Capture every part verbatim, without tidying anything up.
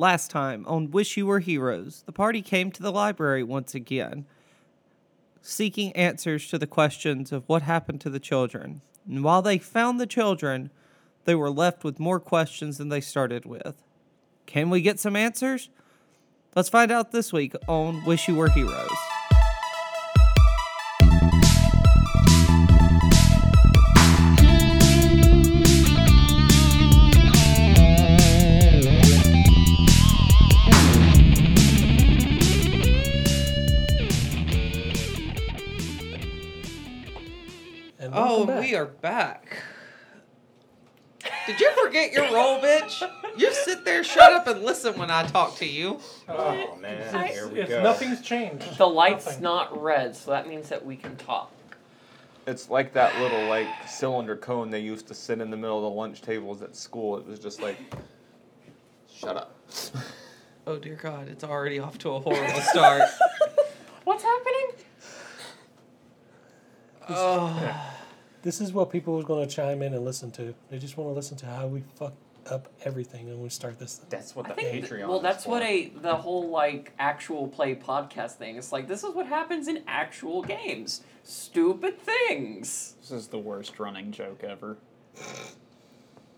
Last time on Wish You Were Heroes, the party came to the library once again, seeking answers to the questions of what happened to the children. And while they found the children, they were left with more questions than they started with. Can we get some answers? Let's find out this week on Wish You Were Heroes. Oh, and we are back. Did you forget your role, bitch? You sit there, shut up, and listen when I talk to you. Oh, man. I, Here we go. Nothing's changed. The light's Nothing. not red, so that means that we can talk. It's like that little, like, cylinder cone they used to sit in the middle of the lunch tables at school. It was just like, shut up. Oh, dear God. It's already off to a horrible start. What's happening? Oh... This is what people are going to chime in and listen to. They just want to listen to how we fuck up everything and we start this thing. That's what the Patreon th- Well, that's is what a the whole, like, actual play podcast thing. It's like, this is what happens in actual games. Stupid things. This is the worst running joke ever.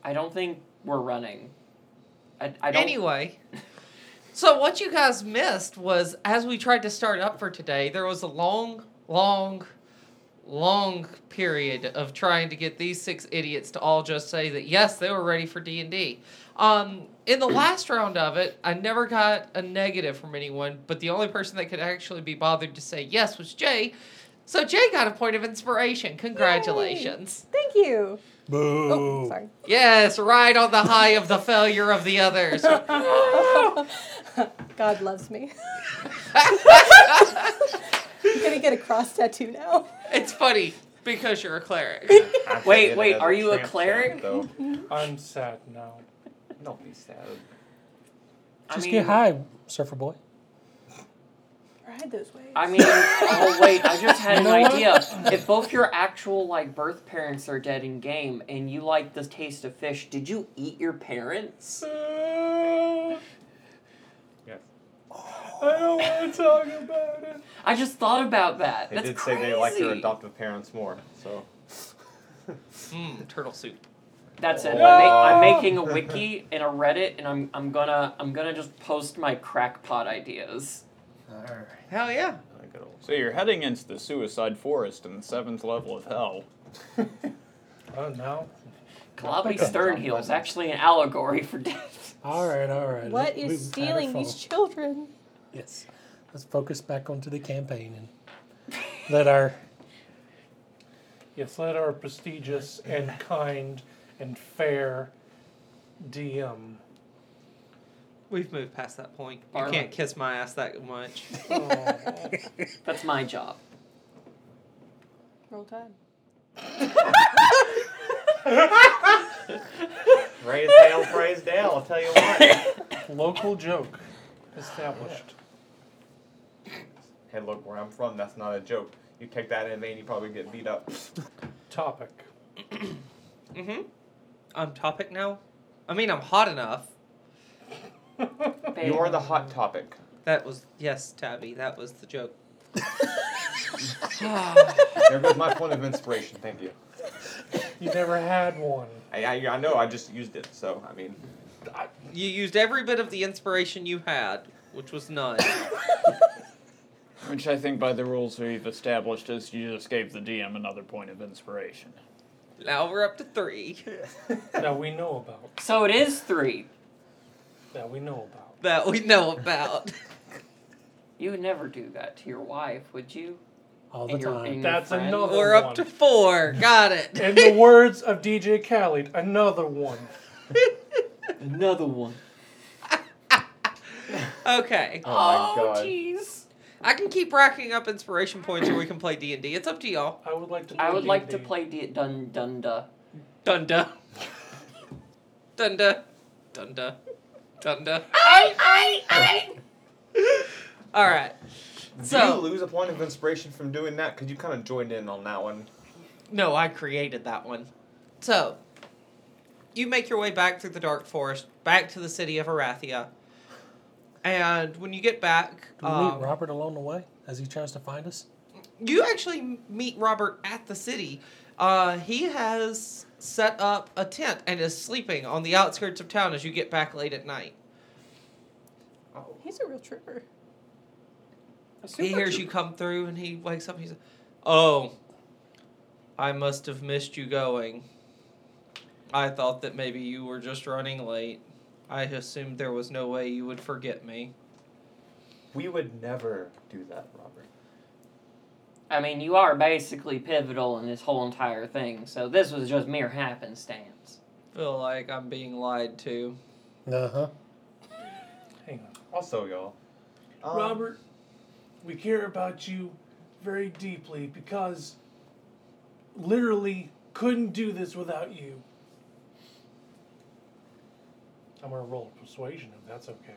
I don't think we're running. I, I don't... Anyway... So what you guys missed was, as we tried to start up for today, there was a long, long... long period of trying to get these six idiots to all just say that, yes, they were ready for D and D. Um, in the last round of it, I never got a negative from anyone, but the only person that could actually be bothered to say yes was Jay. So Jay got a point of inspiration. Congratulations. Yay. Thank you. Boo. Oh, sorry. Yes, right on the high of the failure of the others. God loves me. I'm going to get a cross tattoo now. It's funny, because you're a cleric. wait, wait, are you a cleric? Sound, I'm sad now. Don't be sad. I Just mean, get high, surfer boy. Or head those ways. I mean, oh wait, I just had an idea. If both your actual, like, birth parents are dead in game, and you like the taste of fish, did you eat your parents? Uh... I don't want to talk about it. I just thought about that. They That's did crazy. Say they like their adoptive parents more, so. Mmm, turtle soup. That's it. No! I'm, make, I'm making a wiki and a Reddit, and I'm I'm gonna I'm gonna just post my crackpot ideas. All right. Hell yeah. So you're heading into the suicide forest in the seventh level of hell. Oh no. Calliope Sternhill is actually an allegory for death. All right, all right. What we, is stealing these children? Yes. Let's focus back onto the campaign and let our... Yes, let our prestigious and kind and fair D M... We've moved past that point. You Barley. Can't kiss my ass that much. Oh. That's my job. Roll time. Praise Dale, praise Dale, I'll tell you what. Local joke. Established. Hey, look, where I'm from, that's not a joke. You take that in vain, you probably get beat up. Topic. Mm-hmm. I'm topic now? I mean, I'm hot enough. You're the hot topic. That was, yes, Tabby, that was the joke. There goes my point of inspiration, thank you. You never had one. I, I, I know, I just used it, so, I mean... I, you used every bit of the inspiration you had, which was none. Which I think by the rules we've established is you just gave the D M another point of inspiration. Now we're up to three. That we know about. So it is three. That we know about. That we know about. You would never do that to your wife, would you? All the and time. Your, That's another we're one. We're up to four. Got it. In the words of D J Khaled, another one. Another one. Okay. Oh, my God. Oh, jeez. I can keep racking up inspiration points or we can play D and D. It's up to y'all. I would like to play I would D and D. Like to play D- Dun Dunda. Dunda. Dunda. Dunda. Dunda. I, I, I. All right. Did so, you lose a point of inspiration from doing that? Because you kind of joined in on that one. No, I created that one. So, you make your way back through the Dark Forest, back to the city of Arathia. And when you get back... Do we um, meet Robert along the way as he tries to find us? You actually meet Robert at the city. Uh, he has set up a tent and is sleeping on the outskirts of town as you get back late at night. Oh, he's a real trooper. A super he hears trooper. You come through and he wakes up and he's like, oh, I must have missed you going. I thought that maybe you were just running late. I assumed there was no way you would forget me. We would never do that, Robert. I mean, you are basically pivotal in this whole entire thing, so this was just mere happenstance. Feel like I'm being lied to. Uh-huh. Hang on. Also, y'all. Um, Robert, we care about you very deeply because literally couldn't do this without you. I'm going to roll persuasion if that's okay.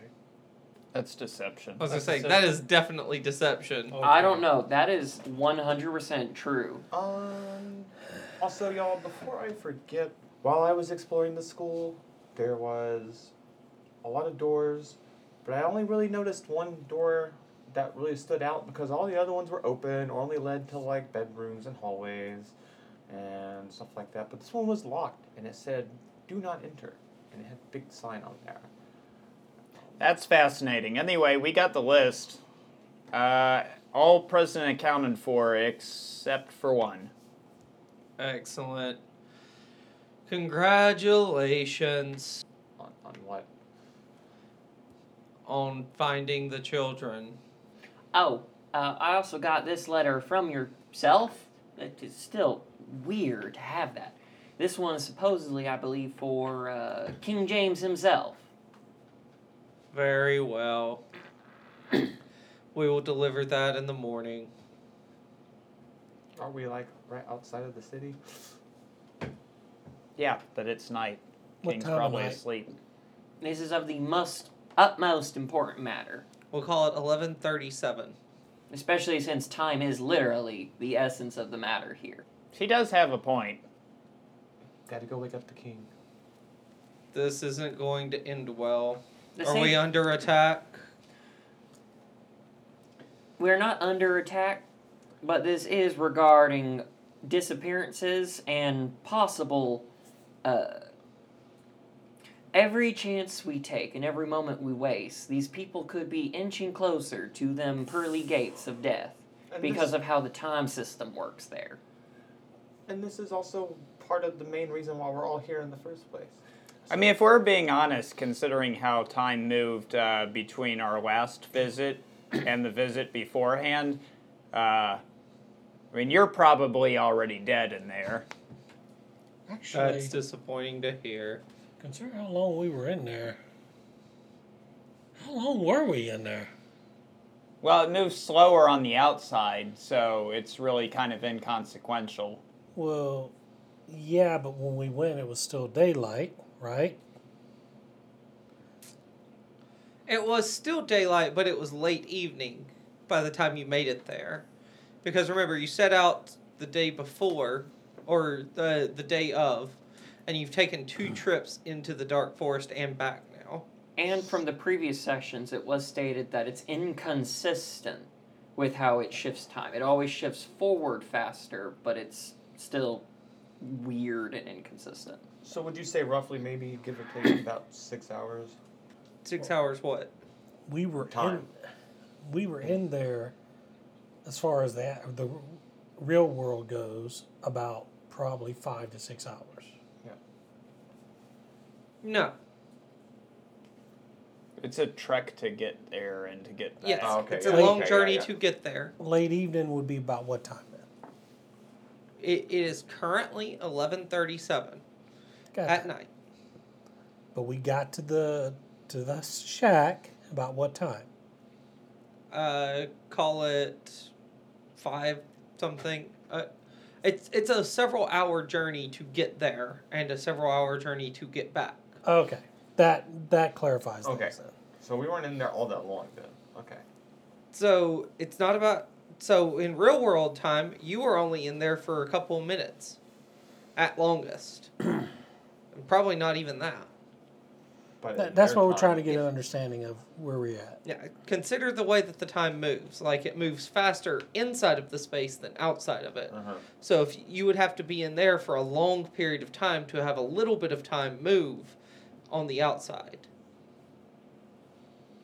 That's deception. I was going to say, deception. That is definitely deception. Okay. I don't know. That is one hundred percent true. Um, also, y'all, before I forget, while I was exploring the school, there was a lot of doors, but I only really noticed one door that really stood out because all the other ones were open or only led to, like, bedrooms and hallways and stuff like that. But this one was locked, and it said, do not enter, and it had a big sign on there. That's fascinating. Anyway, we got the list. Uh, all present and accounted for except for one. Excellent. Congratulations. On, on what? On finding the children. Oh, uh, I also got this letter from yourself. It's still weird to have that. This one is supposedly, I believe, for uh, King James himself. Very well. We will deliver that in the morning. Are we, like, right outside of the city? Yeah, but it's night. What King's probably night? Asleep. This is of the most, utmost important matter. We'll call it eleven thirty-seven. Especially since time is literally the essence of the matter here. She does have a point. Gotta go wake up the king. This isn't going to end well. The Are same... we under attack? We're not under attack, but this is regarding disappearances and possible... Uh, every chance we take and every moment we waste, these people could be inching closer to them pearly gates of death and because this... of how the time system works there. And this is also part of the main reason why we're all here in the first place. I mean, if we're being honest, considering how time moved uh, between our last visit and the visit beforehand, uh, I mean, you're probably already dead in there. Actually, that's disappointing to hear. Considering how long we were in there, how long were we in there? Well, it moves slower on the outside, so it's really kind of inconsequential. Well, yeah, but when we went, it was still daylight. Right? It was still daylight, but it was late evening by the time you made it there. Because remember, you set out the day before, or the the day of, and you've taken two trips into the Dark Forest and back now. And from the previous sessions, it was stated that it's inconsistent with how it shifts time. It always shifts forward faster, but it's still weird and inconsistent. So would you say roughly maybe give or take about six hours? Six well, hours what? We were time. In, we were in there, as far as the, the real world goes, about probably five to six hours. Yeah. No. It's a trek to get there and to get back. Yes, oh, okay. It's yeah. a long okay, journey yeah, yeah. to get there. Late evening would be about what time then? It, it is currently eleven thirty-seven. Got at it. Night. But we got to the to the shack about what time? Uh, call it five something. Uh, it's it's a several hour journey to get there and a several hour journey to get back. Okay, that that clarifies. Okay, things, so we weren't in there all that long then. Okay. So it's not about so in real world time you were only in there for a couple minutes, at longest. Probably not even that. By that, that's what we're trying to get an understanding of where we're at. Yeah, consider the way that the time moves. Like, it moves faster inside of the space than outside of it. Uh-huh. So if you would have to be in there for a long period of time to have a little bit of time move on the outside.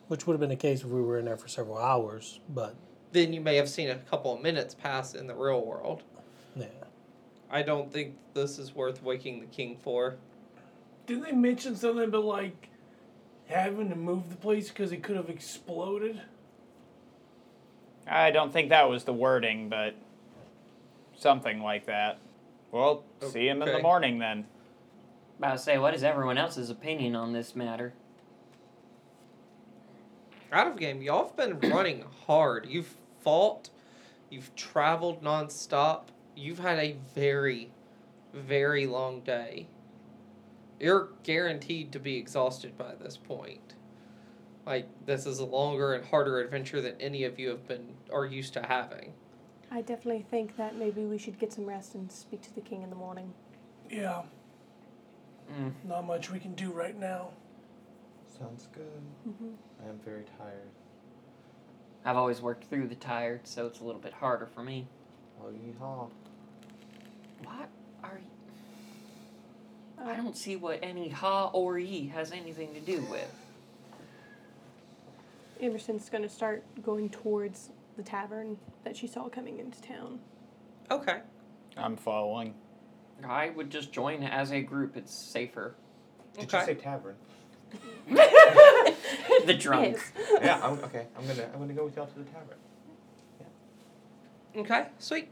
Which would have been the case if we were in there for several hours, but... Then you may have seen a couple of minutes pass in the real world. Yeah. I don't think this is worth waking the king for. Didn't they mention something about, like, having to move the place because it could have exploded? I don't think that was the wording, but something like that. Well, okay. See him in the morning, then. I was about to say, what is everyone else's opinion on this matter? Out of game, y'all have been running hard. You've fought. You've traveled nonstop. You've had a very, very long day. You're guaranteed to be exhausted by this point. Like, this is a longer and harder adventure than any of you have been are used to having. I definitely think that maybe we should get some rest and speak to the king in the morning. Yeah. Mm. Not much we can do right now. Sounds good. Mm-hmm. I am very tired. I've always worked through the tired, so it's a little bit harder for me. Oh, yeehaw. What are you... I don't see what any ha or ye has anything to do with. Emerson's going to start going towards the tavern that she saw coming into town. Okay. I'm following. I would just join as a group. It's safer. Did okay. you say tavern? The drunks. Yeah, I'm, okay. I'm going to I'm gonna go with y'all to the tavern. Yeah. Okay, sweet.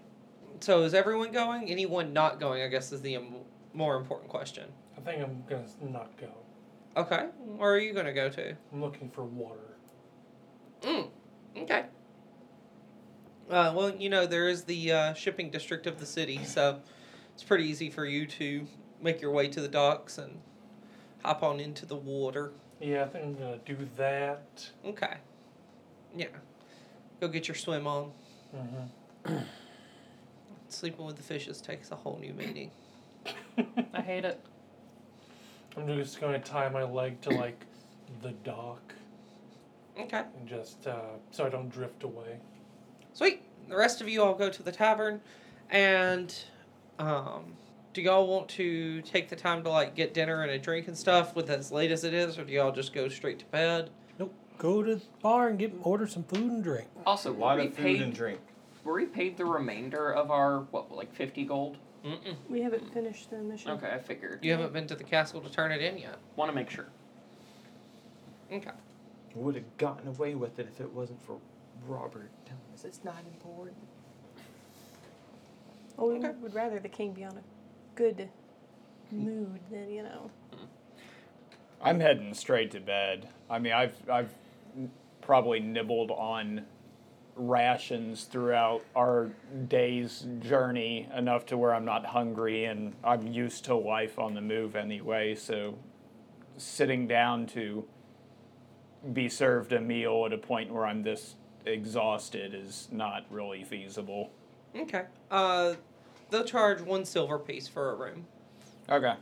So is everyone going? Anyone not going, I guess, is the... Im- More important question. I think I'm going to not go. Okay. Where are you going to go to? I'm looking for water. Mm. Okay. Uh, well, you know, there is the uh, shipping district of the city, so it's pretty easy for you to make your way to the docks and hop on into the water. Yeah, I think I'm going to do that. Okay. Yeah. Go get your swim on. Mm-hmm. Sleeping with the fishes takes a whole new meaning. I hate it. I'm just going to tie my leg to, like, the dock. Okay. And just, uh, so I don't drift away. Sweet. The rest of you all go to the tavern. And, um, do y'all want to take the time to, like, get dinner and a drink and stuff with as late as it is? Or do y'all just go straight to bed? Nope. Go to the bar and get order some food and drink. Also, a lot of food and drink. Were we paid the remainder of our, what, like fifty gold? Mm-mm. We haven't finished the mission. Okay, I figured. You haven't been to the castle to turn it in yet. Want to make sure. Okay. Would have gotten away with it if it wasn't for Robert telling us it's not important. Well, we okay. would rather the king be on a good mood than, you know. I'm heading straight to bed. I mean, I've I've probably nibbled on rations throughout our day's journey enough to where I'm not hungry, and I'm used to life on the move anyway, so sitting down to be served a meal at a point where I'm this exhausted is not really feasible. Okay. Uh, they'll charge one silver piece for a room. Okay.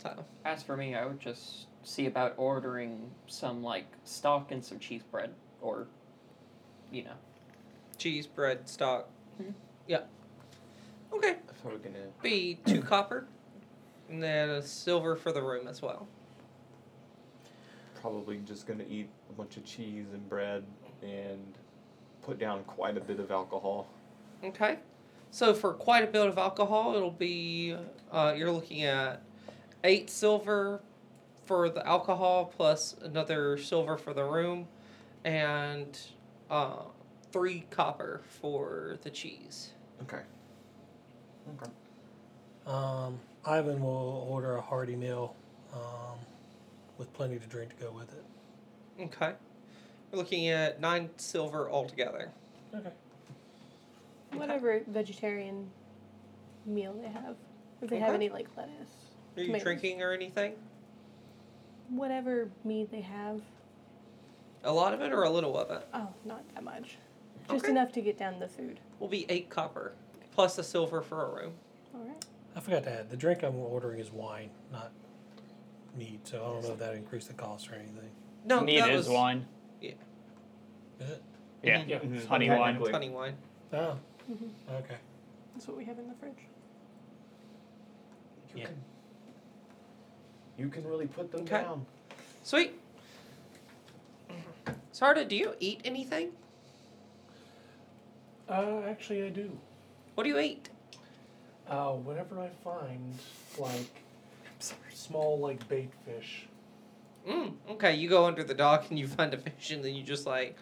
So. As for me, I would just see about ordering some, like, stock and some cheese bread, or, you know. Cheese, bread, stock. Mm-hmm. Yeah. Okay. That's what we're gonna be two copper, and then a silver for the room as well. Probably just gonna eat a bunch of cheese and bread and put down quite a bit of alcohol. Okay. So for quite a bit of alcohol, it'll be uh, you're looking at eight silver for the alcohol plus another silver for the room, and uh. Three copper for the cheese. Okay. Okay. Um, Ivan will order a hearty meal um, with plenty to drink to go with it. Okay. We're looking at nine silver altogether. Okay. Whatever vegetarian meal they have. If they okay. have any, like, lettuce. Are you tomatoes. Drinking or anything? Whatever meat they have. A lot of it or a little of it? Oh, not that much. Just okay. enough to get down the food. Will be eight copper, plus a silver for a room. All right. I forgot to add, the drink I'm ordering is wine, not meat, so I don't know if that increased the cost or anything. No, meat that is was... wine. Yeah. Is it? Yeah, yeah. Mm-hmm. honey wine. Honey wine. Oh, mm-hmm. Okay. That's what we have in the fridge. You yeah. Can, you can really put them okay. down. Sweet. Sarda, do you eat anything? Uh, actually, I do. What do you eat? Uh, whenever I find, like, small, like, bait fish. Mm, okay, you go under the dock and you find a fish and then you just, like...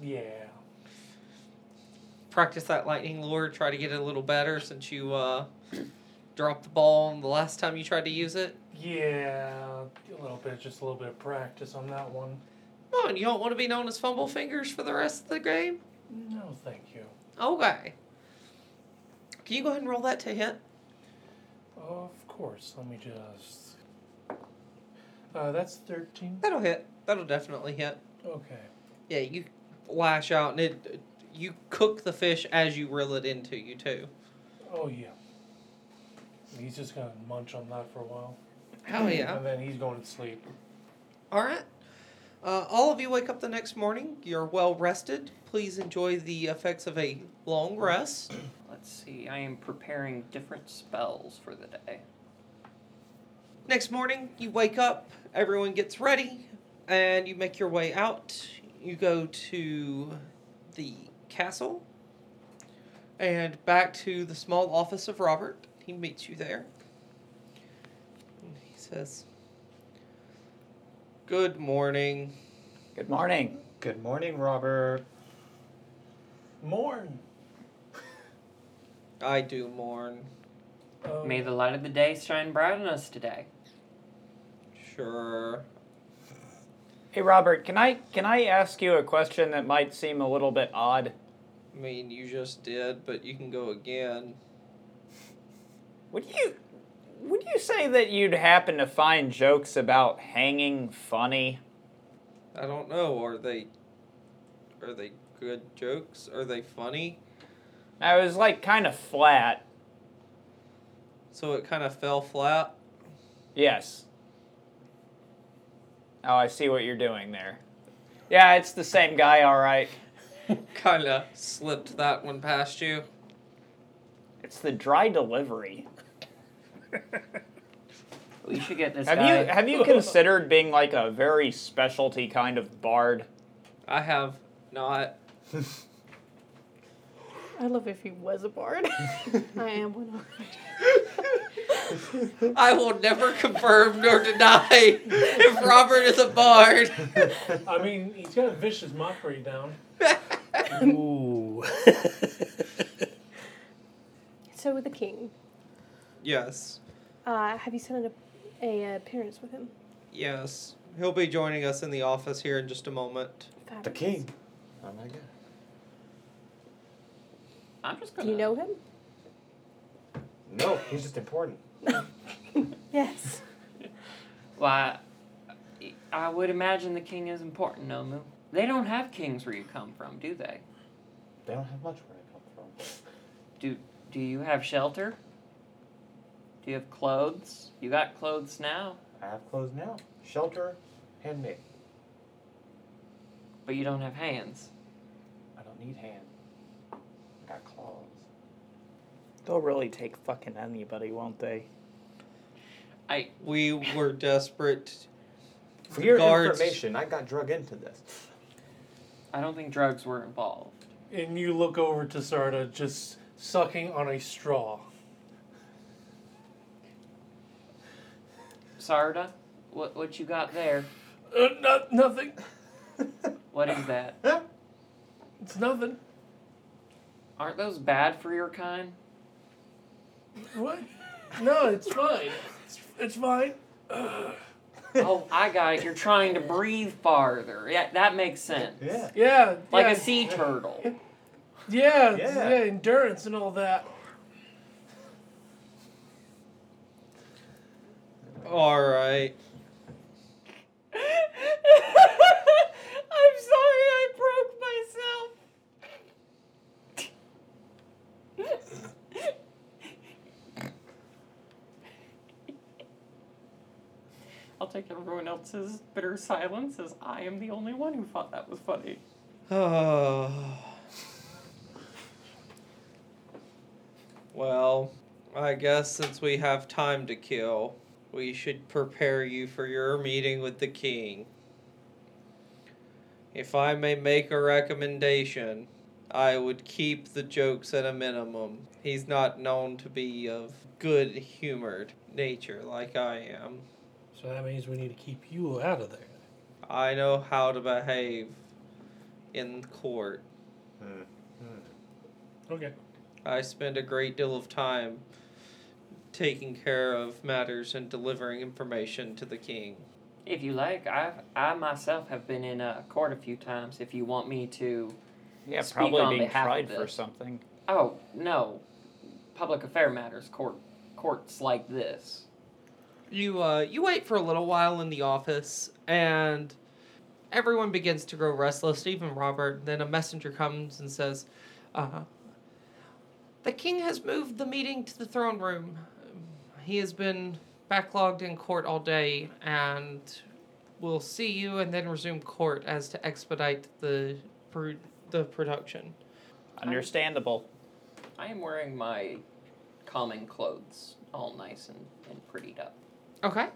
yeah. Practice that lightning lure, try to get it a little better since you, uh... dropped the ball the last time you tried to use it? Yeah, a little bit, just a little bit of practice on that one. Come on, you don't want to be known as Fumble Fingers for the rest of the game? No, thank you. Okay. Can you go ahead and roll that to hit? Of course. Let me just... Uh, that's thirteen. That'll hit. That'll definitely hit. Okay. Yeah, you lash out, and it you cook the fish as you reel it into you, too. Oh, yeah. He's just going to munch on that for a while. Hell yeah. And then he's going to sleep. All right. Uh, all of you wake up the next morning. You're well rested. Please enjoy the effects of a long rest. Let's see. I am preparing different spells for the day. Next morning, you wake up. Everyone gets ready. And you make your way out. You go to the castle. And back to the small office of Robert. He meets you there. And he says... Good morning. Good morning. Good morning, Robert. Mourn. I do mourn. Oh. May the light of the day shine bright on us today. Sure. Hey, Robert, can I can I ask you a question that might seem a little bit odd? I mean, you just did, but you can go again. Would you... Would you say that you'd happen to find jokes about hanging funny? I don't know. Are they... Are they good jokes? Are they funny? I was, like, kind of flat. So it kind of fell flat? Yes. Oh, I see what you're doing there. Yeah, it's the same guy, all right. Kind of slipped that one past you. It's the dry delivery. We should get this have guy. You, have you considered being like a very specialty kind of bard? I have not. I love if he was a bard. I am one already. I will never confirm nor deny if Robert is a bard. I mean, he's got a vicious mockery down. Ooh. So with the king. Yes. Uh, have you sent a, a appearance with him? Yes. He'll be joining us in the office here in just a moment. Fabulous. The king. Oh, my God. I'm just going to... Do you know him? No, he's just important. Yes. Well, I, I would imagine the king is important, Nomu. They don't have kings where you come from, do they? They don't have much where I come from. Do, do you have shelter? Do you have clothes? You got clothes now. I have clothes now. Shelter, handmade. But you don't have hands. I don't need hands. I got claws. They'll really take fucking anybody, won't they? I. We were desperate. For your information, I got drug into this. I don't think drugs were involved. And you look over to Sarda, just sucking on a straw. Sarda, what what you got there? Uh, not, nothing. What is that? Huh? It's nothing. Aren't those bad for your kind? What? No, it's fine. It's, it's fine. Ugh. Oh, I got it. You're trying to breathe farther. Yeah, that makes sense. Yeah. Yeah. Like yeah. a sea turtle. Yeah, yeah. Yeah, endurance and all that. All right. I'm sorry I broke myself. take everyone else's bitter silence as I am the only one who thought that was funny. Oh. Well, I guess since we have time to kill, we should prepare you for your meeting with the king. If I may make a recommendation, I would keep the jokes at a minimum. He's not known to be of good-humored nature like I am. So that means we need to keep you out of there. I know how to behave in court. Mm. Mm. Okay. I spend a great deal of time taking care of matters and delivering information to the king. If you like, I I myself have been in a court a few times if you want me to... Yeah, Speak probably being tried for something. Oh, no. Public affair matters, court, courts like this. You uh, you wait for a little while in the office, and everyone begins to grow restless, even Robert. Then a messenger comes and says, uh, the king has moved the meeting to the throne room. He has been backlogged in court all day, and will see you and then resume court as to expedite the... Pr- the production. Understandable. I am wearing my common clothes, all nice and, and prettied up. Okay.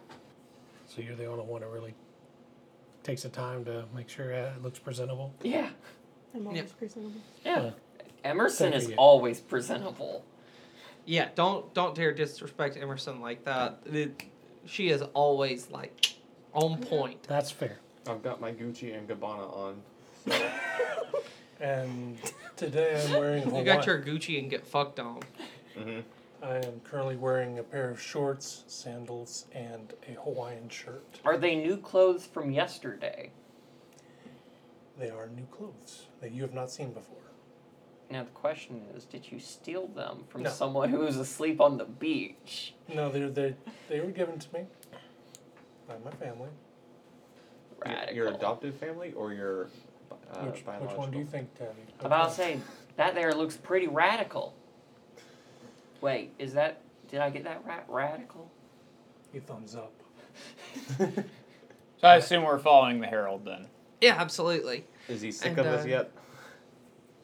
So you're the only one who really takes the time to make sure it looks presentable? Yeah. I'm always yep. presentable. Yeah. Uh, Emerson is you. always presentable. Yeah, don't don't dare disrespect Emerson like that. It, she is always, like, on point. That's fair. I've got my Gucci and Gabbana on. So. And today I'm wearing Hawaii. You got your Gucci and get fucked on. Mm-hmm. I am currently wearing a pair of shorts, sandals, and a Hawaiian shirt. Are they new clothes from yesterday? They are new clothes that you have not seen before. Now the question is, did you steal them from no. someone who was asleep on the beach? No, they they they were given to me by my family. Radical. Your adopted family or your... Uh, which, which one do you think, Tabby? I'm about to say, that there looks pretty radical. Wait, is that... Did I get that right? Radical? You thumbs up. So I assume we're following the Herald, then. Yeah, absolutely. Is he sick and, of uh, us yet?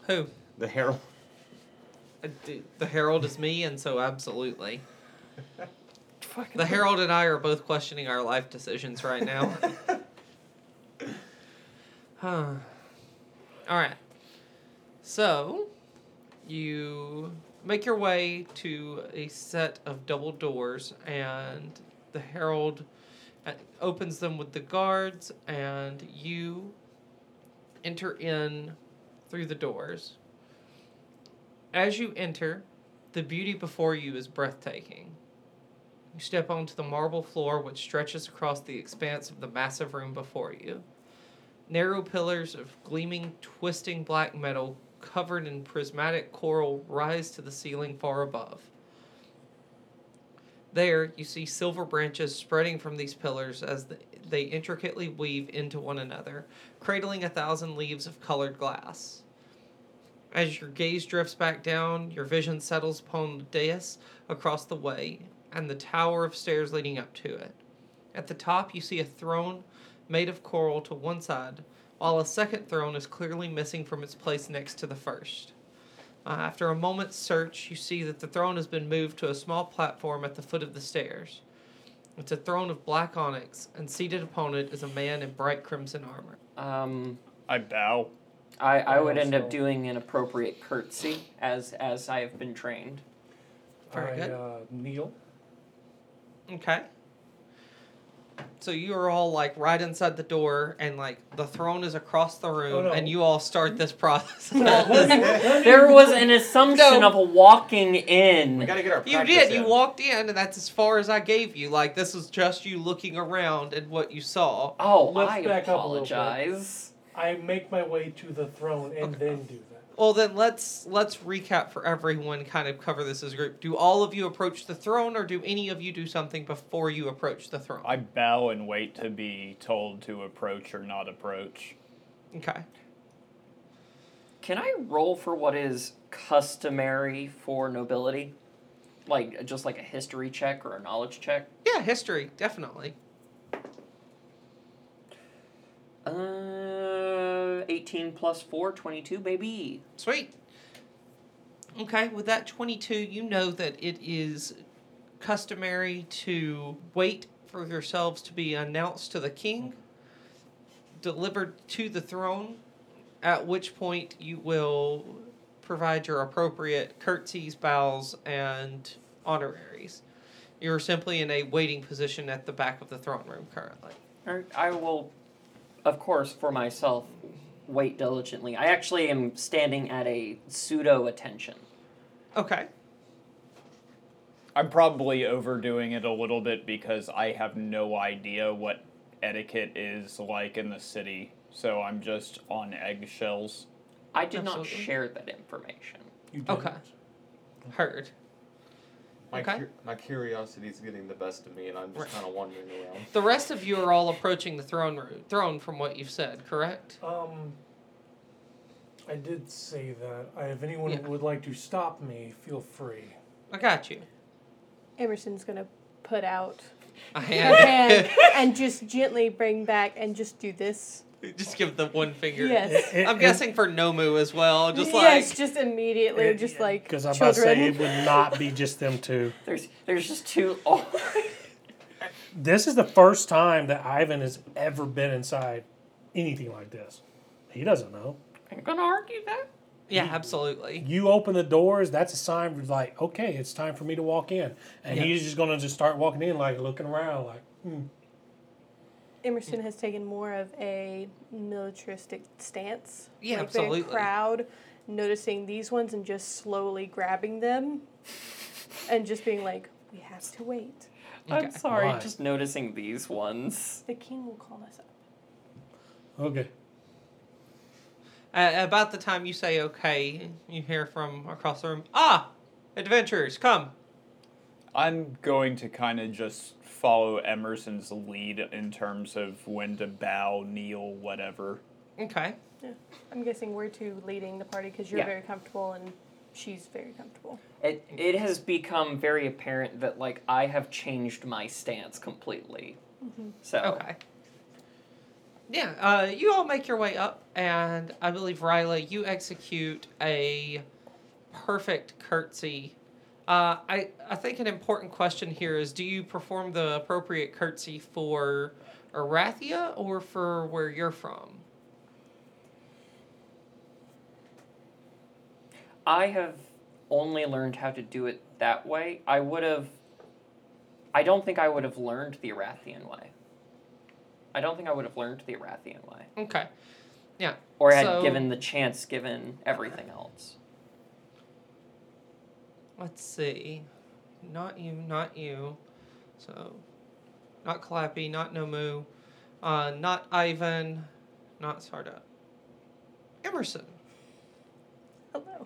Who? The Herald. The Herald is me, and so absolutely. The Herald and I are both questioning our life decisions right now. Huh. All right. So, you make your way to a set of double doors, and the Herald opens them with the guards, and you enter in through the doors. As you enter, the beauty before you is breathtaking. You step onto the marble floor, which stretches across the expanse of the massive room before you. Narrow pillars of gleaming, twisting black metal covered in prismatic coral rise to the ceiling far above. There, you see silver branches spreading from these pillars as they intricately weave into one another, cradling a thousand leaves of colored glass. As your gaze drifts back down, your vision settles upon the dais across the way and the tower of stairs leading up to it. At the top, you see a throne made of coral to one side, while a second throne is clearly missing from its place next to the first. Uh, after a moment's search, you see that the throne has been moved to a small platform at the foot of the stairs. It's a throne of black onyx, and seated upon it is a man in bright crimson armor. Um, I bow. I, I would end up doing an appropriate curtsy, as as I have been trained. Very I, good. Uh, kneel. Okay. So you are all, like, right inside the door, and, like, the throne is across the room, oh, no. and you all start this process. There was an assumption no. of a walking in. We gotta get our practice You did. In. You walked in, and that's as far as I gave you. Like, this is just you looking around and what you saw. Oh, Let's I apologize. I make my way to the throne and okay. then do that. Well, then let's let's recap for everyone, kind of cover this as a group. Do all of you approach the throne, or do any of you do something before you approach the throne? I bow and wait to be told to approach or not approach. Okay. Can I roll for what is customary for nobility? Like, just like a history check or a knowledge check? Yeah, history, definitely. Uh, eighteen plus four, twenty-two, baby. Sweet. Okay, with that twenty-two, you know that it is customary to wait for yourselves to be announced to the king, delivered to the throne, at which point you will provide your appropriate curtsies, bows, and honoraries. You're simply in a waiting position at the back of the throne room currently. I will, of course, for myself, wait diligently. I actually am standing at a pseudo-attention. Okay. I'm probably overdoing it a little bit because I have no idea what etiquette is like in the city, so I'm just on eggshells. I did Absolutely. Not share that information. You didn't. Okay. Heard. My, okay. cu- my curiosity is getting the best of me, and I'm just right. kind of wandering around. The rest of you are all approaching the throne room, throne from what you've said, correct? Um, I did say that. I, if anyone yeah. would like to stop me, feel free. I got you. Emerson's going to put out a hand, hand and just gently bring back and just do this. Just give them one finger. Yes. It, it, I'm it, guessing for Nomu as well. Just like yes, just immediately, it, just like because I'm about to say it would not be just them two. There's, there's just two. Oh. This is the first time that Ivan has ever been inside anything like this. He doesn't know. I'm gonna argue that. Yeah, you, absolutely. You open the doors. That's a sign. Of like, okay, it's time for me to walk in, and yeah. he's just gonna just start walking in, like looking around, like. Hmm. Emerson has taken more of a militaristic stance. Yeah, like absolutely. Very proud, noticing these ones and just slowly grabbing them and just being like, we have to wait. Okay. I'm sorry, right. just noticing these ones. The king will call us up. Okay. Uh, about the time you say okay, you hear from across the room, ah, adventurers, come. I'm going to kind of just follow Emerson's lead in terms of when to bow, kneel, whatever. Okay. Yeah. I'm guessing we're two leading the party because you're yeah. very comfortable and she's very comfortable. It it has become very apparent that, like, I have changed my stance completely. Mm-hmm. So. Okay. Yeah, uh, you all make your way up, and I believe, Ryla, you execute a perfect curtsy. Uh, I, I think an important question here is, do you perform the appropriate curtsy for Arathia or for where you're from? I have only learned how to do it that way. I would have... I don't think I would have learned the Arathian way. I don't think I would have learned the Arathian way. Okay. Yeah. Or had so, given the chance, given everything else. Let's see. Not you, not you. So, not Calliope, not Nomu, uh, not Ivan, not Sarda. Emerson. Hello.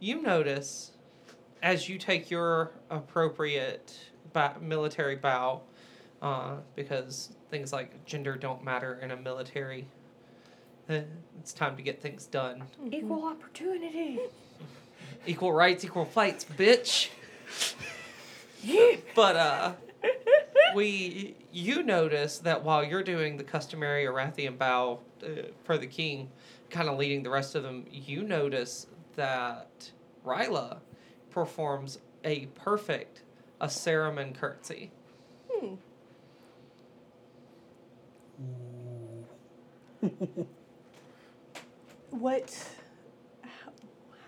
You notice, as you take your appropriate ba- military bow, uh, because things like gender don't matter in a military, it's time to get things done. Equal opportunity. Equal rights, equal fights, bitch. Yeah. But, uh, we, you notice that while you're doing the customary Arathian bow uh, for the king, kind of leading the rest of them, you notice that Ryla performs a perfect Assurman curtsy. Hmm. What...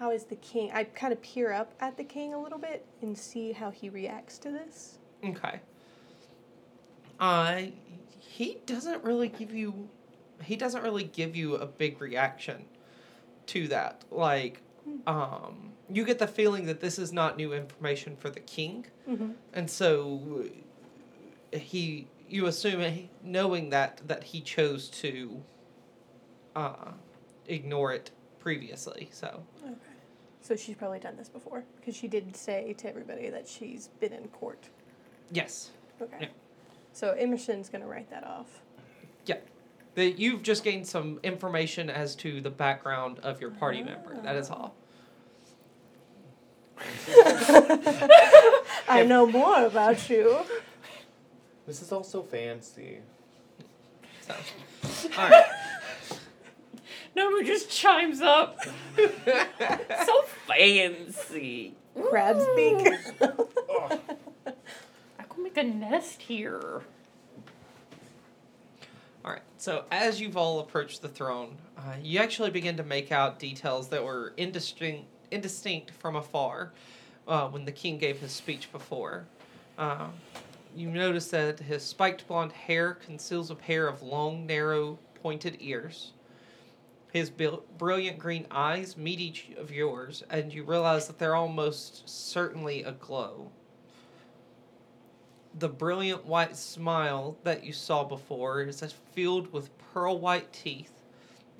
How is the king? I kind of peer up at the king a little bit and see how he reacts to this. Okay. Uh, he doesn't really give you, he doesn't really give you a big reaction to that. Like, mm-hmm. um, you get the feeling that this is not new information for the king. Mm-hmm. And so he, you assume, knowing that, that he chose to uh, ignore it previously, so. Okay. So she's probably done this before, because she did say to everybody that she's been in court. Yes. Okay. Yeah. So Emerson's going to write that off. Yeah. But you've just gained some information as to the background of your party oh. member. That is all. I know more about you. This is all so fancy. So, all right. Nomu just chimes up. So fancy. Crab's beak. I could make a nest here. All right. So as you've all approached the throne, uh, you actually begin to make out details that were indistinct, indistinct from afar uh, when the king gave his speech before. Uh, you notice that his spiked blonde hair conceals a pair of long, narrow, pointed ears. His bil- brilliant green eyes meet each of yours, and you realize that they're almost certainly aglow. The brilliant white smile that you saw before is filled with pearl white teeth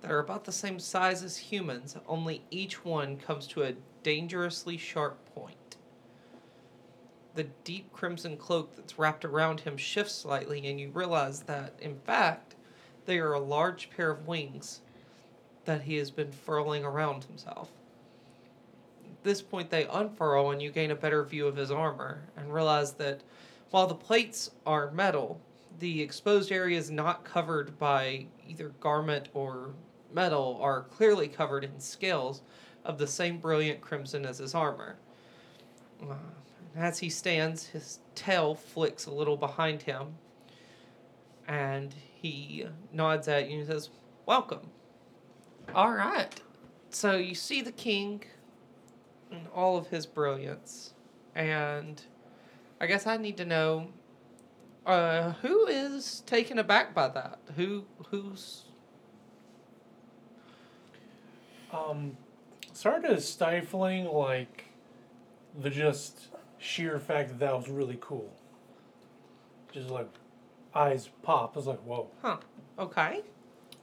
that are about the same size as humans, only each one comes to a dangerously sharp point. The deep crimson cloak that's wrapped around him shifts slightly, and you realize that, in fact, they are a large pair of wings that he has been furling around himself. At this point, they unfurl, and you gain a better view of his armor, and realize that while the plates are metal, the exposed areas not covered by either garment or metal are clearly covered in scales of the same brilliant crimson as his armor. Uh, as he stands, his tail flicks a little behind him, and he nods at you and says, "Welcome." All right. So you see the king in all of his brilliance. And I guess I need to know, uh, who is taken aback by that? Who, who's... Um, Sarda is stifling, like, the just sheer fact that that was really cool. Just, like, eyes pop. I was like, whoa. Huh. Okay.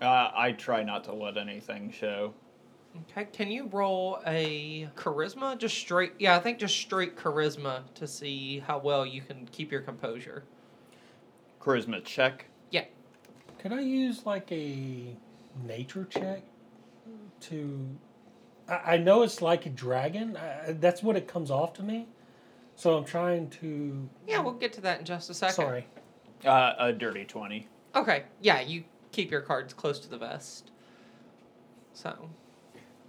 Uh, I try not to let anything show. Okay, can you roll a charisma? Just straight, yeah, I think just straight charisma to see how well you can keep your composure. Charisma check? Yeah. Could I use, like, a nature check to... I, I know it's like a dragon. I, that's what it comes off to me. So I'm trying to... Yeah, we'll get to that in just a second. Sorry. Uh, a dirty twenty. Okay, yeah, you... keep your cards close to the vest. So.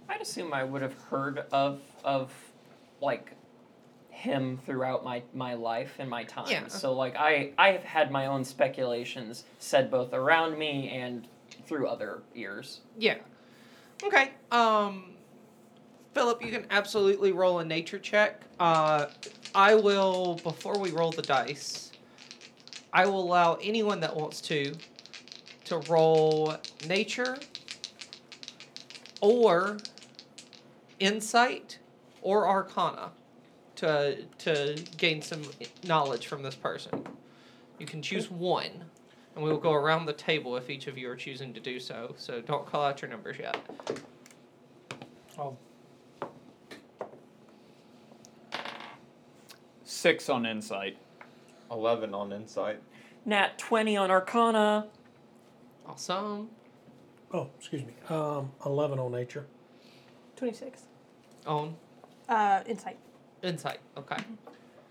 I'd assume I would have heard of, of like, him throughout my, my life and my time. Yeah. So, like, I, I have had my own speculations said both around me and through other ears. Yeah. Okay. Um, Philip, you can absolutely roll a nature check. Uh, I will, before we roll the dice, I will allow anyone that wants to... to roll nature or insight or arcana to to gain some knowledge from this person. You can choose one, and we will go around the table if each of you are choosing to do so, so don't call out your numbers yet. Oh. Six on insight. Eleven on insight. Nat twenty on arcana. Awesome. Oh, excuse me. Um, eleven on nature. twenty-six. On? Uh, insight. Insight, okay.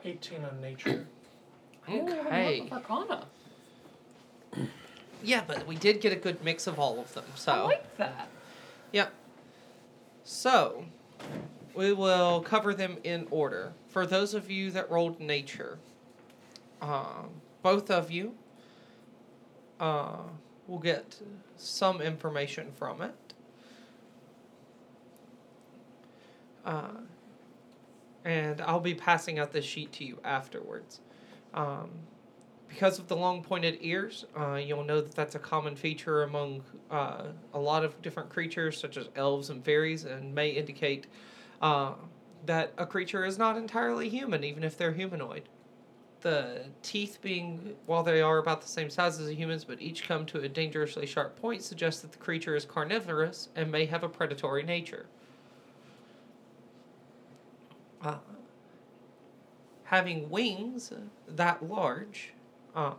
eighteen on nature. Okay. Arcana. Yeah, but we did get a good mix of all of them, so. I like that. Yeah. So, we will cover them in order. For those of you that rolled nature, um, both of you, uh... we'll get some information from it. Uh, and I'll be passing out this sheet to you afterwards. Um, because of the long pointed ears, uh, you'll know that that's a common feature among uh, a lot of different creatures, such as elves and fairies, and may indicate uh, that a creature is not entirely human, even if they're humanoid. The teeth being, while they are about the same size as the humans, but each come to a dangerously sharp point, suggests that the creature is carnivorous and may have a predatory nature. Uh, having wings that large uh,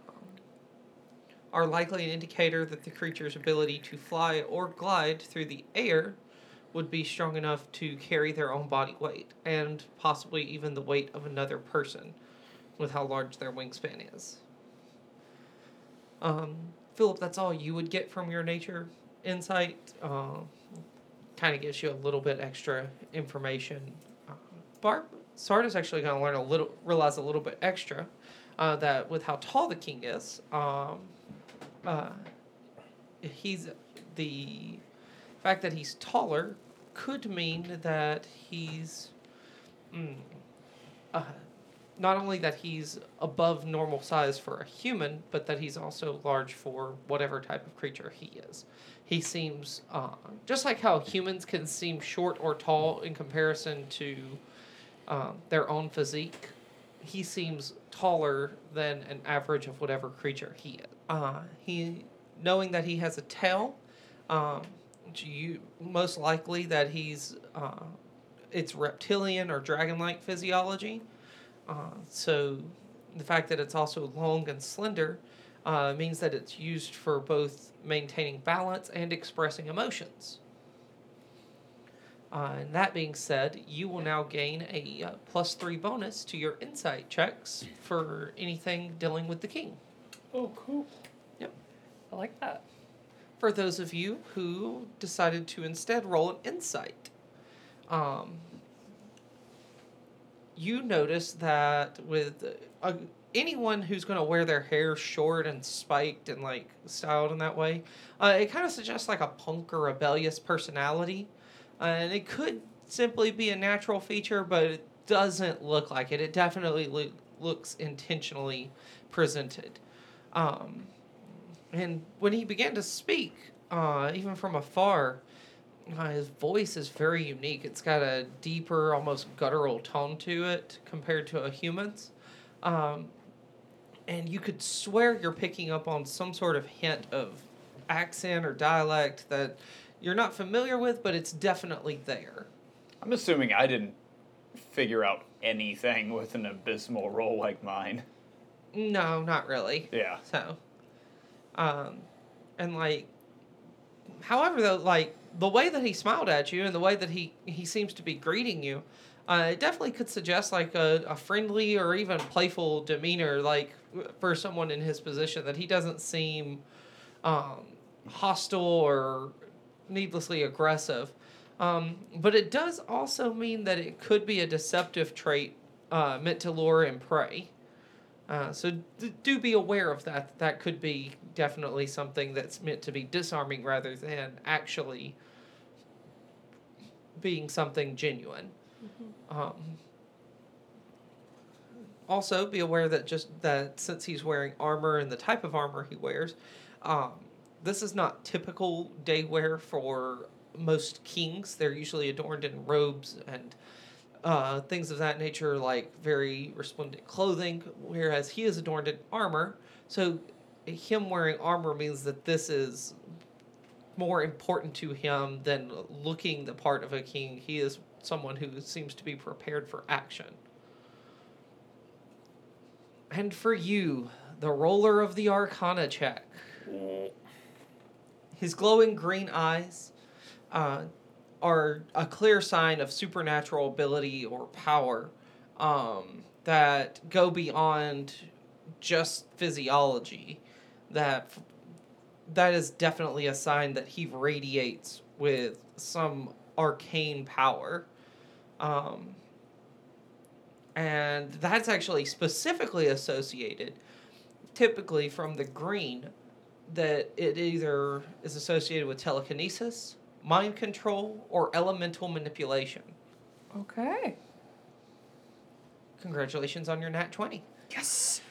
are likely an indicator that the creature's ability to fly or glide through the air would be strong enough to carry their own body weight, and possibly even the weight of another person, with how large their wingspan is. Um, Philip, that's all you would get from your nature insight. Uh, kind of gives you a little bit extra information. Uh, Barb, Sarda's actually going to learn a little, realize a little bit extra uh, that with how tall the king is, um, uh, he's the fact that he's taller could mean that he's mm, uh, not only that he's above normal size for a human, but that he's also large for whatever type of creature he is. He seems, uh, just like how humans can seem short or tall in comparison to um, their own physique, he seems taller than an average of whatever creature he is. Uh, he, knowing that he has a tail, um, you most likely that he's, uh, it's reptilian or dragon-like physiology. Uh, so the fact that it's also long and slender uh, means that it's used for both maintaining balance and expressing emotions. Uh, and that being said, you will now gain a uh, plus three bonus to your insight checks for anything dealing with the king. Oh, cool. Yep. I like that. For those of you who decided to instead roll an insight, um... you notice that with uh, anyone who's going to wear their hair short and spiked and, like, styled in that way, uh, it kind of suggests, like, a punk or rebellious personality. Uh, and it could simply be a natural feature, but it doesn't look like it. It definitely lo- looks intentionally presented. Um, and when he began to speak, uh, even from afar... Uh, his voice is very unique. It's got a deeper, almost guttural tone to it compared to a human's. Um, and you could swear you're picking up on some sort of hint of accent or dialect that you're not familiar with, but it's definitely there. I'm assuming I didn't figure out anything with an abysmal roll like mine. No, not really. Yeah. So, um, and like, however, though, like, the way that he smiled at you and the way that he, he seems to be greeting you, uh, it definitely could suggest, like, a, a friendly or even playful demeanor, like, for someone in his position, that he doesn't seem um, hostile or needlessly aggressive. Um, but it does also mean that it could be a deceptive trait uh, meant to lure and prey. Uh, so d- do be aware of that. That could be definitely something that's meant to be disarming rather than actually being something genuine. Mm-hmm. Um, also, be aware that just that since he's wearing armor and the type of armor he wears, um, this is not typical day wear for most kings. They're usually adorned in robes and Uh, things of that nature, like very resplendent clothing, whereas he is adorned in armor. So him wearing armor means that this is more important to him than looking the part of a king. He is someone who seems to be prepared for action. And for you, the roller of the Arcana check. His glowing green eyes, uh, are a clear sign of supernatural ability or power um, that go beyond just physiology. That that is definitely a sign that he radiates with some arcane power. Um, and that's actually specifically associated, typically from the green, that it either is associated with telekinesis, mind control, or elemental manipulation. Okay. Congratulations on your nat twenty. Yes!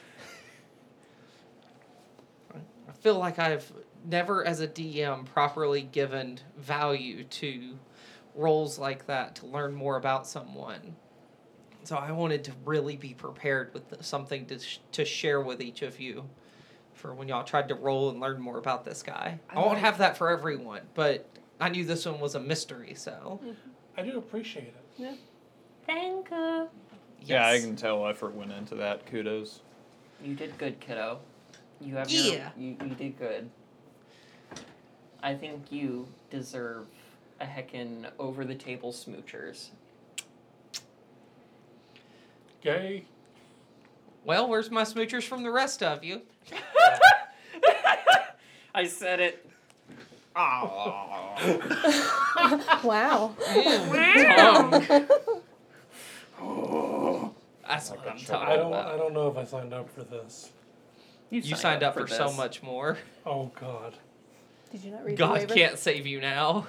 I feel like I've never, as a D M, properly given value to roles like that to learn more about someone. So I wanted to really be prepared with something to sh- to share with each of you for when y'all tried to roll and learn more about this guy. I, I won't like... have that for everyone, but... I knew this one was a mystery, so... Mm-hmm. I do appreciate it. Yeah. Thank you. Yes. Yeah, I can tell effort went into that. Kudos. You did good, kiddo. You have yeah. your... You, you did good. I think you deserve a heckin' over-the-table smoochers. Gay. Well, where's my smoochers from the rest of you? I said it. Oh. Wow. Wow. Oh. That's what I'm talking I don't, about. I don't know if I signed up for this. You, you signed, signed up, up for, for so much more. Oh, God. Did you not read God the waiver? Can't save you now.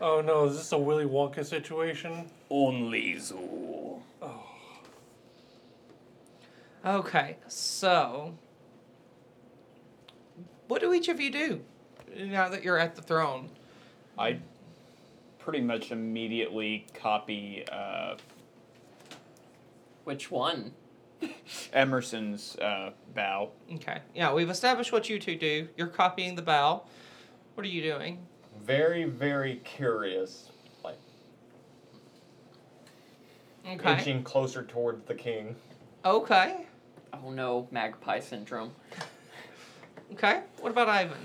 Oh, no. Is this a Willy Wonka situation? Only zoo. Oh. Okay, so... what do each of you do now that you're at the throne? I pretty much immediately copy... Uh, Which one? Emerson's uh, bow. Okay. Yeah, we've established what you two do. You're copying the bow. What are you doing? Very, very curious. Like, okay. Inching closer towards the king. Okay. Oh no, magpie syndrome. Okay. What about Ivan?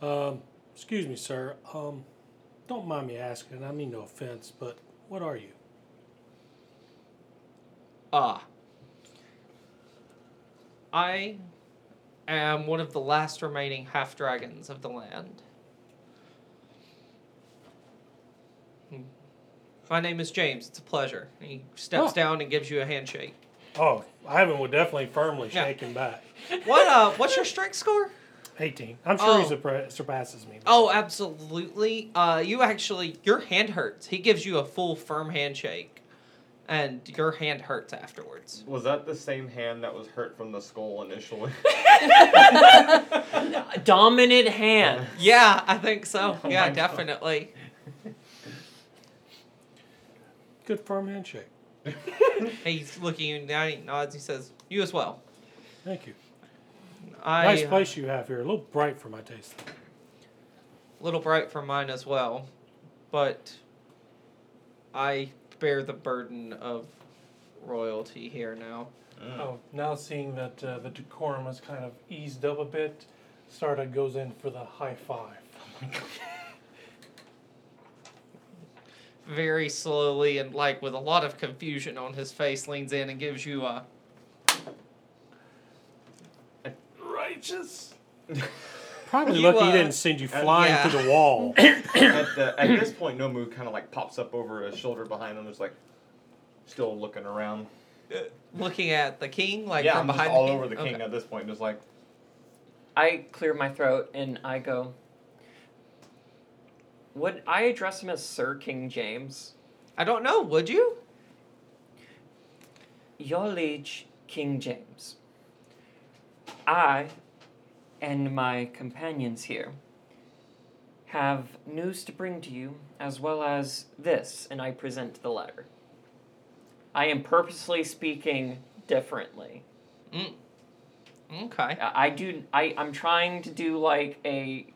Um, excuse me, sir. Um... Don't mind me asking, I mean no offense, but what are you? Ah. Uh, I am one of the last remaining half-dragons of the land. My name is James. It's a pleasure. He steps oh. down and gives you a handshake. Oh, Ivan would definitely firmly shake yeah. him back. What, uh, what's your strength score? eighteen. I'm sure oh. he surpa- surpasses me. Oh, absolutely. Uh, you actually, your hand hurts. He gives you a full, firm handshake, and your hand hurts afterwards. Was that the same hand that was hurt from the skull initially? Dominant hand. Yeah, I think so. Oh yeah, definitely. Good firm handshake. He's looking down, he nods, he says, you as well. Thank you. I, nice place you have here. A little bright for my taste. A little bright for mine as well. But I bear the burden of royalty here now. Mm. Oh, now seeing that uh, the decorum has kind of eased up a bit, Sarda goes in for the high five. Oh my God. Very slowly and like with a lot of confusion on his face, leans in and gives you a... Just probably lucky uh, he didn't send you flying uh, yeah. through the wall. at, the, at this point, Nomu kind of like pops up over his shoulder behind him, just like still looking around, looking at the king, like yeah, from I'm behind. Just all the king. Over the king okay. at this point, just like. I clear my throat and I go. Would I address him as Sir King James? I don't know. Would you? Your liege, King James. I. And my companions here have news to bring to you, as well as this, and I present the letter. I am purposely speaking differently. Mm. Okay. I do. I, I'm trying to do like a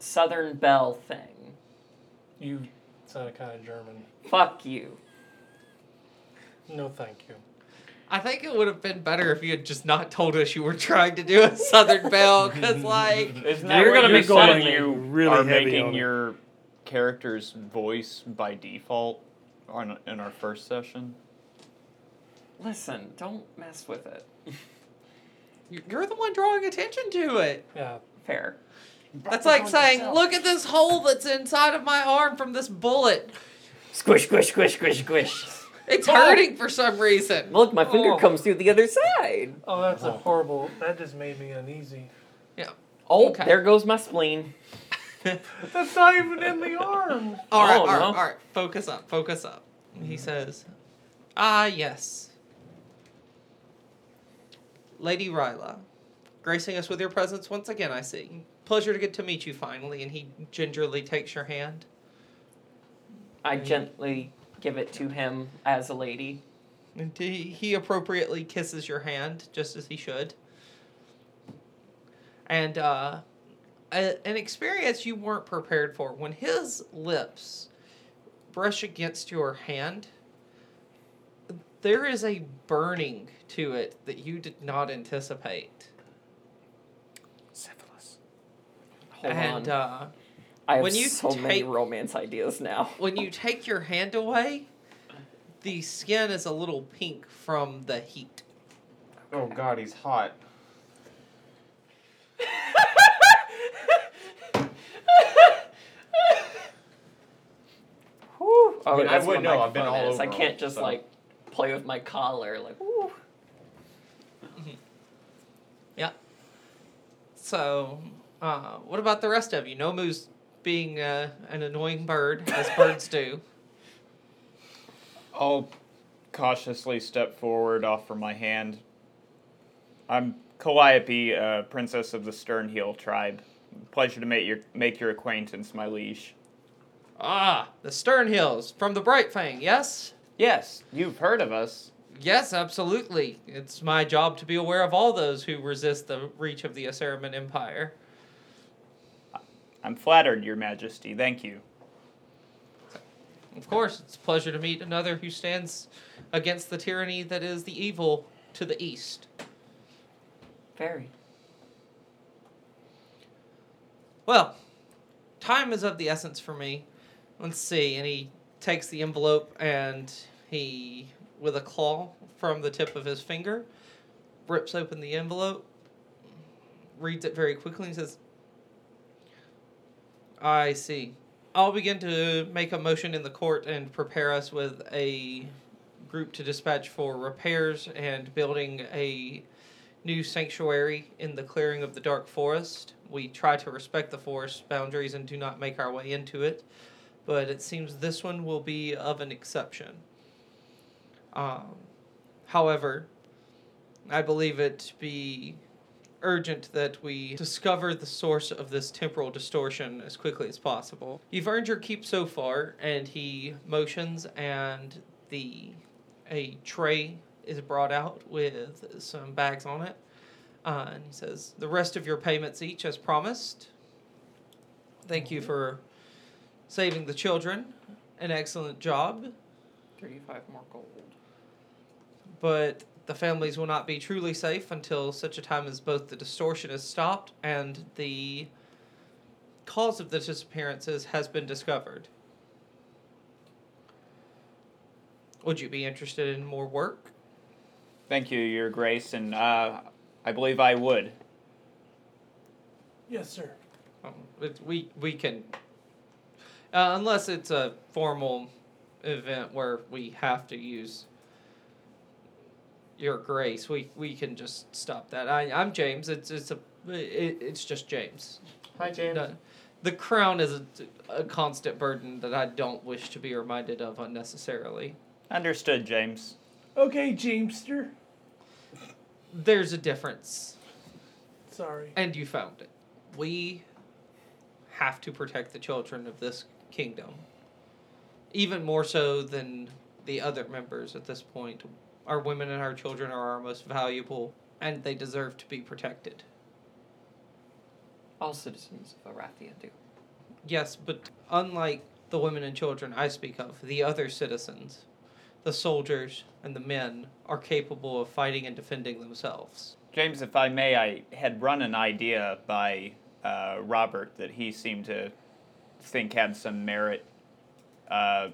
Southern Belle thing. You sound kind of German. Fuck you. No, thank you. I think it would have been better if you had just not told us you were trying to do a Southern Belle, because, like... You're going to be going you really are making your character's voice by default on in our first session. Listen, don't mess with it. You're the one drawing attention to it. Yeah, fair. That's like saying, yourself. Look at this hole that's inside of my arm from this bullet. Squish, squish, squish, squish, squish. It's hurting for some reason. Look, my finger oh. comes through the other side. Oh, that's oh. a horrible... That just made me uneasy. Yeah. Oh, okay. There goes my spleen. That's not even in the arm. All right, oh, all right, no. all right. Focus up, focus up. He says, ah, yes. Lady Ryla, gracing us with your presence once again, I see. Pleasure to get to meet you finally. And he gingerly takes your hand. I and gently... give it to him as a lady. And he, he appropriately kisses your hand, just as he should. And uh, a, an experience you weren't prepared for. When his lips brush against your hand, there is a burning to it that you did not anticipate. Syphilis. Hold and, on. And... Uh, I have when you so take, many romance ideas now. When you take your hand away, the skin is a little pink from the heat. Oh god, he's hot. Whew. I, mean, I, I wouldn't know. I've been all is. over. I can't just so. like play with my collar like. Woo. Yeah. So, uh, what about the rest of you? Nomu's being uh, an annoying bird, as birds do. I'll cautiously step forward, offer my hand. I'm Calliope, uh, princess of the Sternhill tribe. Pleasure to make your make your acquaintance, my liege. Ah, the Sternhills from the Brightfang, yes? Yes, you've heard of us. Yes, absolutely. It's my job to be aware of all those who resist the reach of the Assurman Empire. I'm flattered, Your Majesty. Thank you. Of course, it's a pleasure to meet another who stands against the tyranny that is the evil to the east. Very. Well, time is of the essence for me. Let's see. And he takes the envelope and he, with a claw from the tip of his finger, rips open the envelope, reads it very quickly, and says, I see. I'll begin to make a motion in the court and prepare us with a group to dispatch for repairs and building a new sanctuary in the clearing of the Dark Forest. We try to respect the forest boundaries and do not make our way into it, but it seems this one will be of an exception. Um, however, I believe it to be urgent that we discover the source of this temporal distortion as quickly as possible. You've earned your keep so far, and he motions, and the a tray is brought out with some bags on it. Uh, and he says, the rest of your payments each as promised. Thank you for saving the children. An excellent job. thirty-five more gold. But the families will not be truly safe until such a time as both the distortion is stopped and the cause of the disappearances has been discovered. Would you be interested in more work? Thank you, Your Grace, and uh, I believe I would. Yes, sir. Um, it, we, we can... Uh, unless it's a formal event where we have to use... Your Grace, we, we can just stop that. I I'm James. It's it's a it, it's just James. Hi, James. No, the crown is a, a constant burden that I don't wish to be reminded of unnecessarily. Understood, James. Okay, Jamester. There's a difference. Sorry. And you found it. We have to protect the children of this kingdom, even more so than the other members at this point. Our women and our children are our most valuable, and they deserve to be protected. All citizens of Arathia do. Yes, but unlike the women and children I speak of, the other citizens, the soldiers and the men, are capable of fighting and defending themselves. James, if I may, I had run an idea by uh, Robert that he seemed to think had some merit. Uh...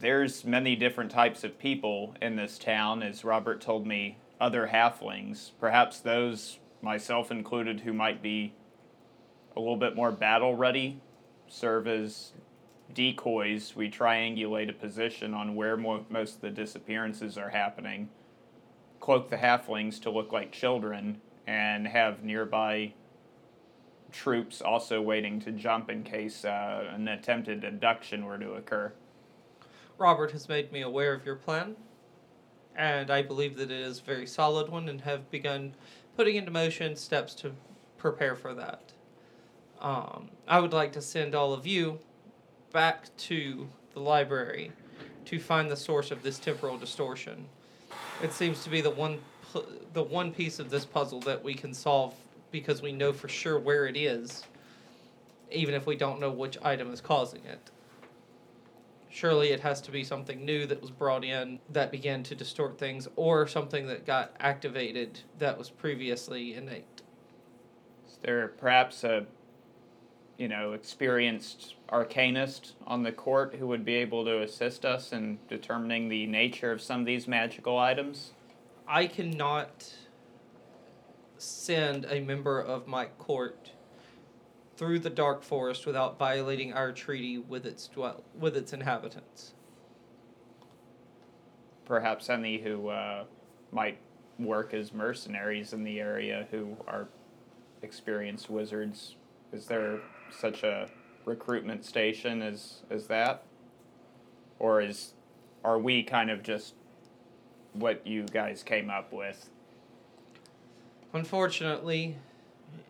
There's many different types of people in this town, as Robert told me, other halflings. Perhaps those, myself included, who might be a little bit more battle-ready, serve as decoys. We triangulate a position on where mo- most of the disappearances are happening, cloak the halflings to look like children, and have nearby troops also waiting to jump in case uh, an attempted abduction were to occur. Robert has made me aware of your plan, and I believe that it is a very solid one and have begun putting into motion steps to prepare for that. Um, I would like to send all of you back to the library to find the source of this temporal distortion. It seems to be the one pu- the one piece of this puzzle that we can solve because we know for sure where it is, even if we don't know which item is causing it. Surely it has to be something new that was brought in that began to distort things, or something that got activated that was previously innate. Is there perhaps a, you know, experienced arcanist on the court who would be able to assist us in determining the nature of some of these magical items? I cannot send a member of my court through the Dark Forest without violating our treaty with its dwell- with its inhabitants. Perhaps any who uh, might work as mercenaries in the area who are experienced wizards. Is there such a recruitment station as, as that? Or is are we kind of just what you guys came up with? Unfortunately,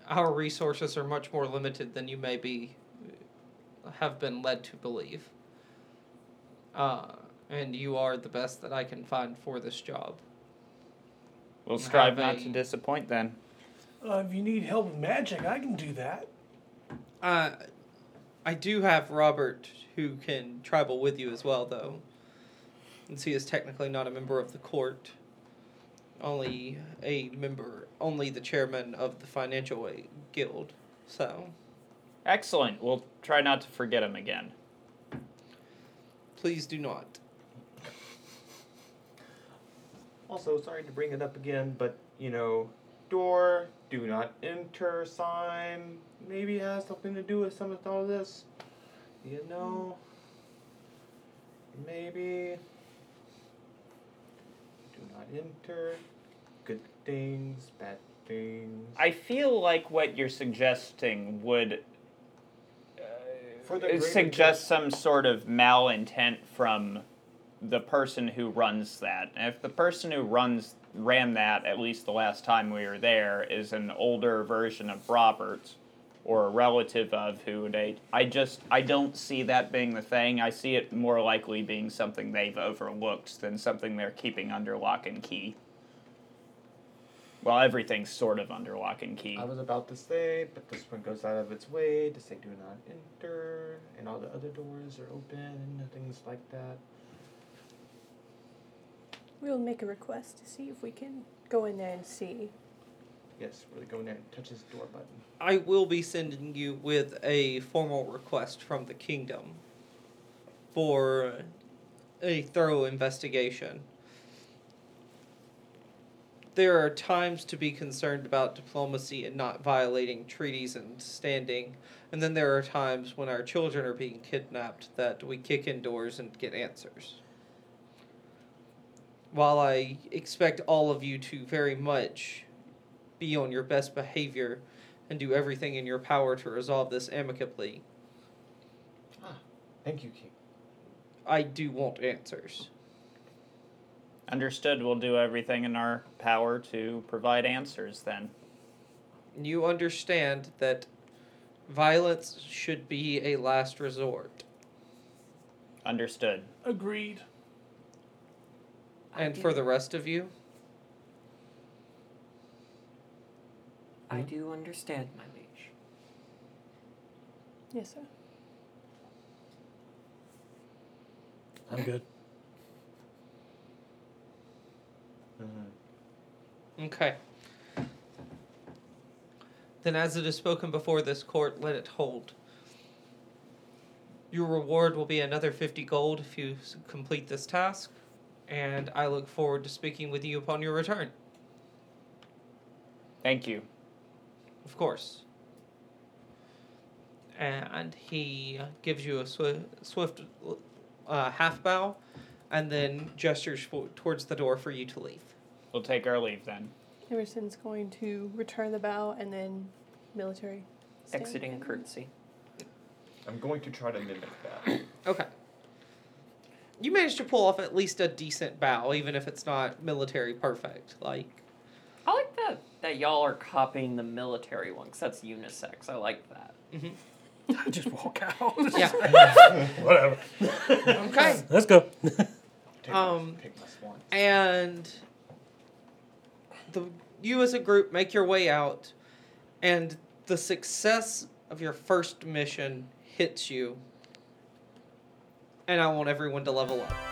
our resources are much more limited than you may be, have been led to believe. Uh, and you are the best that I can find for this job. We'll strive not to disappoint then. Uh, if you need help with magic, I can do that. Uh, I do have Robert who can travel with you as well, though. Since he is technically not a member of the court, only a member, only the chairman of the financial aid guild, so. Excellent. We'll try not to forget him again. Please do not. Also, sorry to bring it up again, but, you know, door, do not enter sign, maybe has something to do with some of all this. You know, maybe... not enter, good things, bad things. I feel like what you're suggesting would uh, suggest some sort of malintent from the person who runs that. And if the person who runs ran that, at least the last time we were there, is an older version of Robert's or a relative of who they... I just, I don't see that being the thing. I see it more likely being something they've overlooked than something they're keeping under lock and key. Well, everything's sort of under lock and key. I was about to say, but this one goes out of its way to say do not enter, and all the other doors are open, and things like that. We'll make a request to see if we can go in there and see... Yes, really go in there and touch his door button. I will be sending you with a formal request from the kingdom for a thorough investigation. There are times to be concerned about diplomacy and not violating treaties and standing, and then there are times when our children are being kidnapped that we kick in doors and get answers. While I expect all of you to very much... be on your best behavior and do everything in your power to resolve this amicably. Ah, thank you, King. I do want answers. Understood. We'll do everything in our power to provide answers, then. You understand that violence should be a last resort. Understood. Agreed. And for the rest of you? I do understand, my mage. Yes, sir. I'm good. Mm-hmm. Okay. Then as it is spoken before this court, let it hold. Your reward will be another fifty gold if you complete this task, and I look forward to speaking with you upon your return. Thank you. Of course. And he gives you a swi- swift uh, half bow and then gestures for- towards the door for you to leave. We'll take our leave then. Emerson's going to return the bow and then military. Exiting curtsy. I'm going to try to mimic that. Okay. You managed to pull off at least a decent bow, even if it's not military perfect. Like, I like that. That y'all are copying the military one, because that's unisex. I like that. Mm-hmm. I just walk out. Yeah. Whatever. Okay. Let's go. um, and the you as a group make your way out, and the success of your first mission hits you, and I want everyone to level up.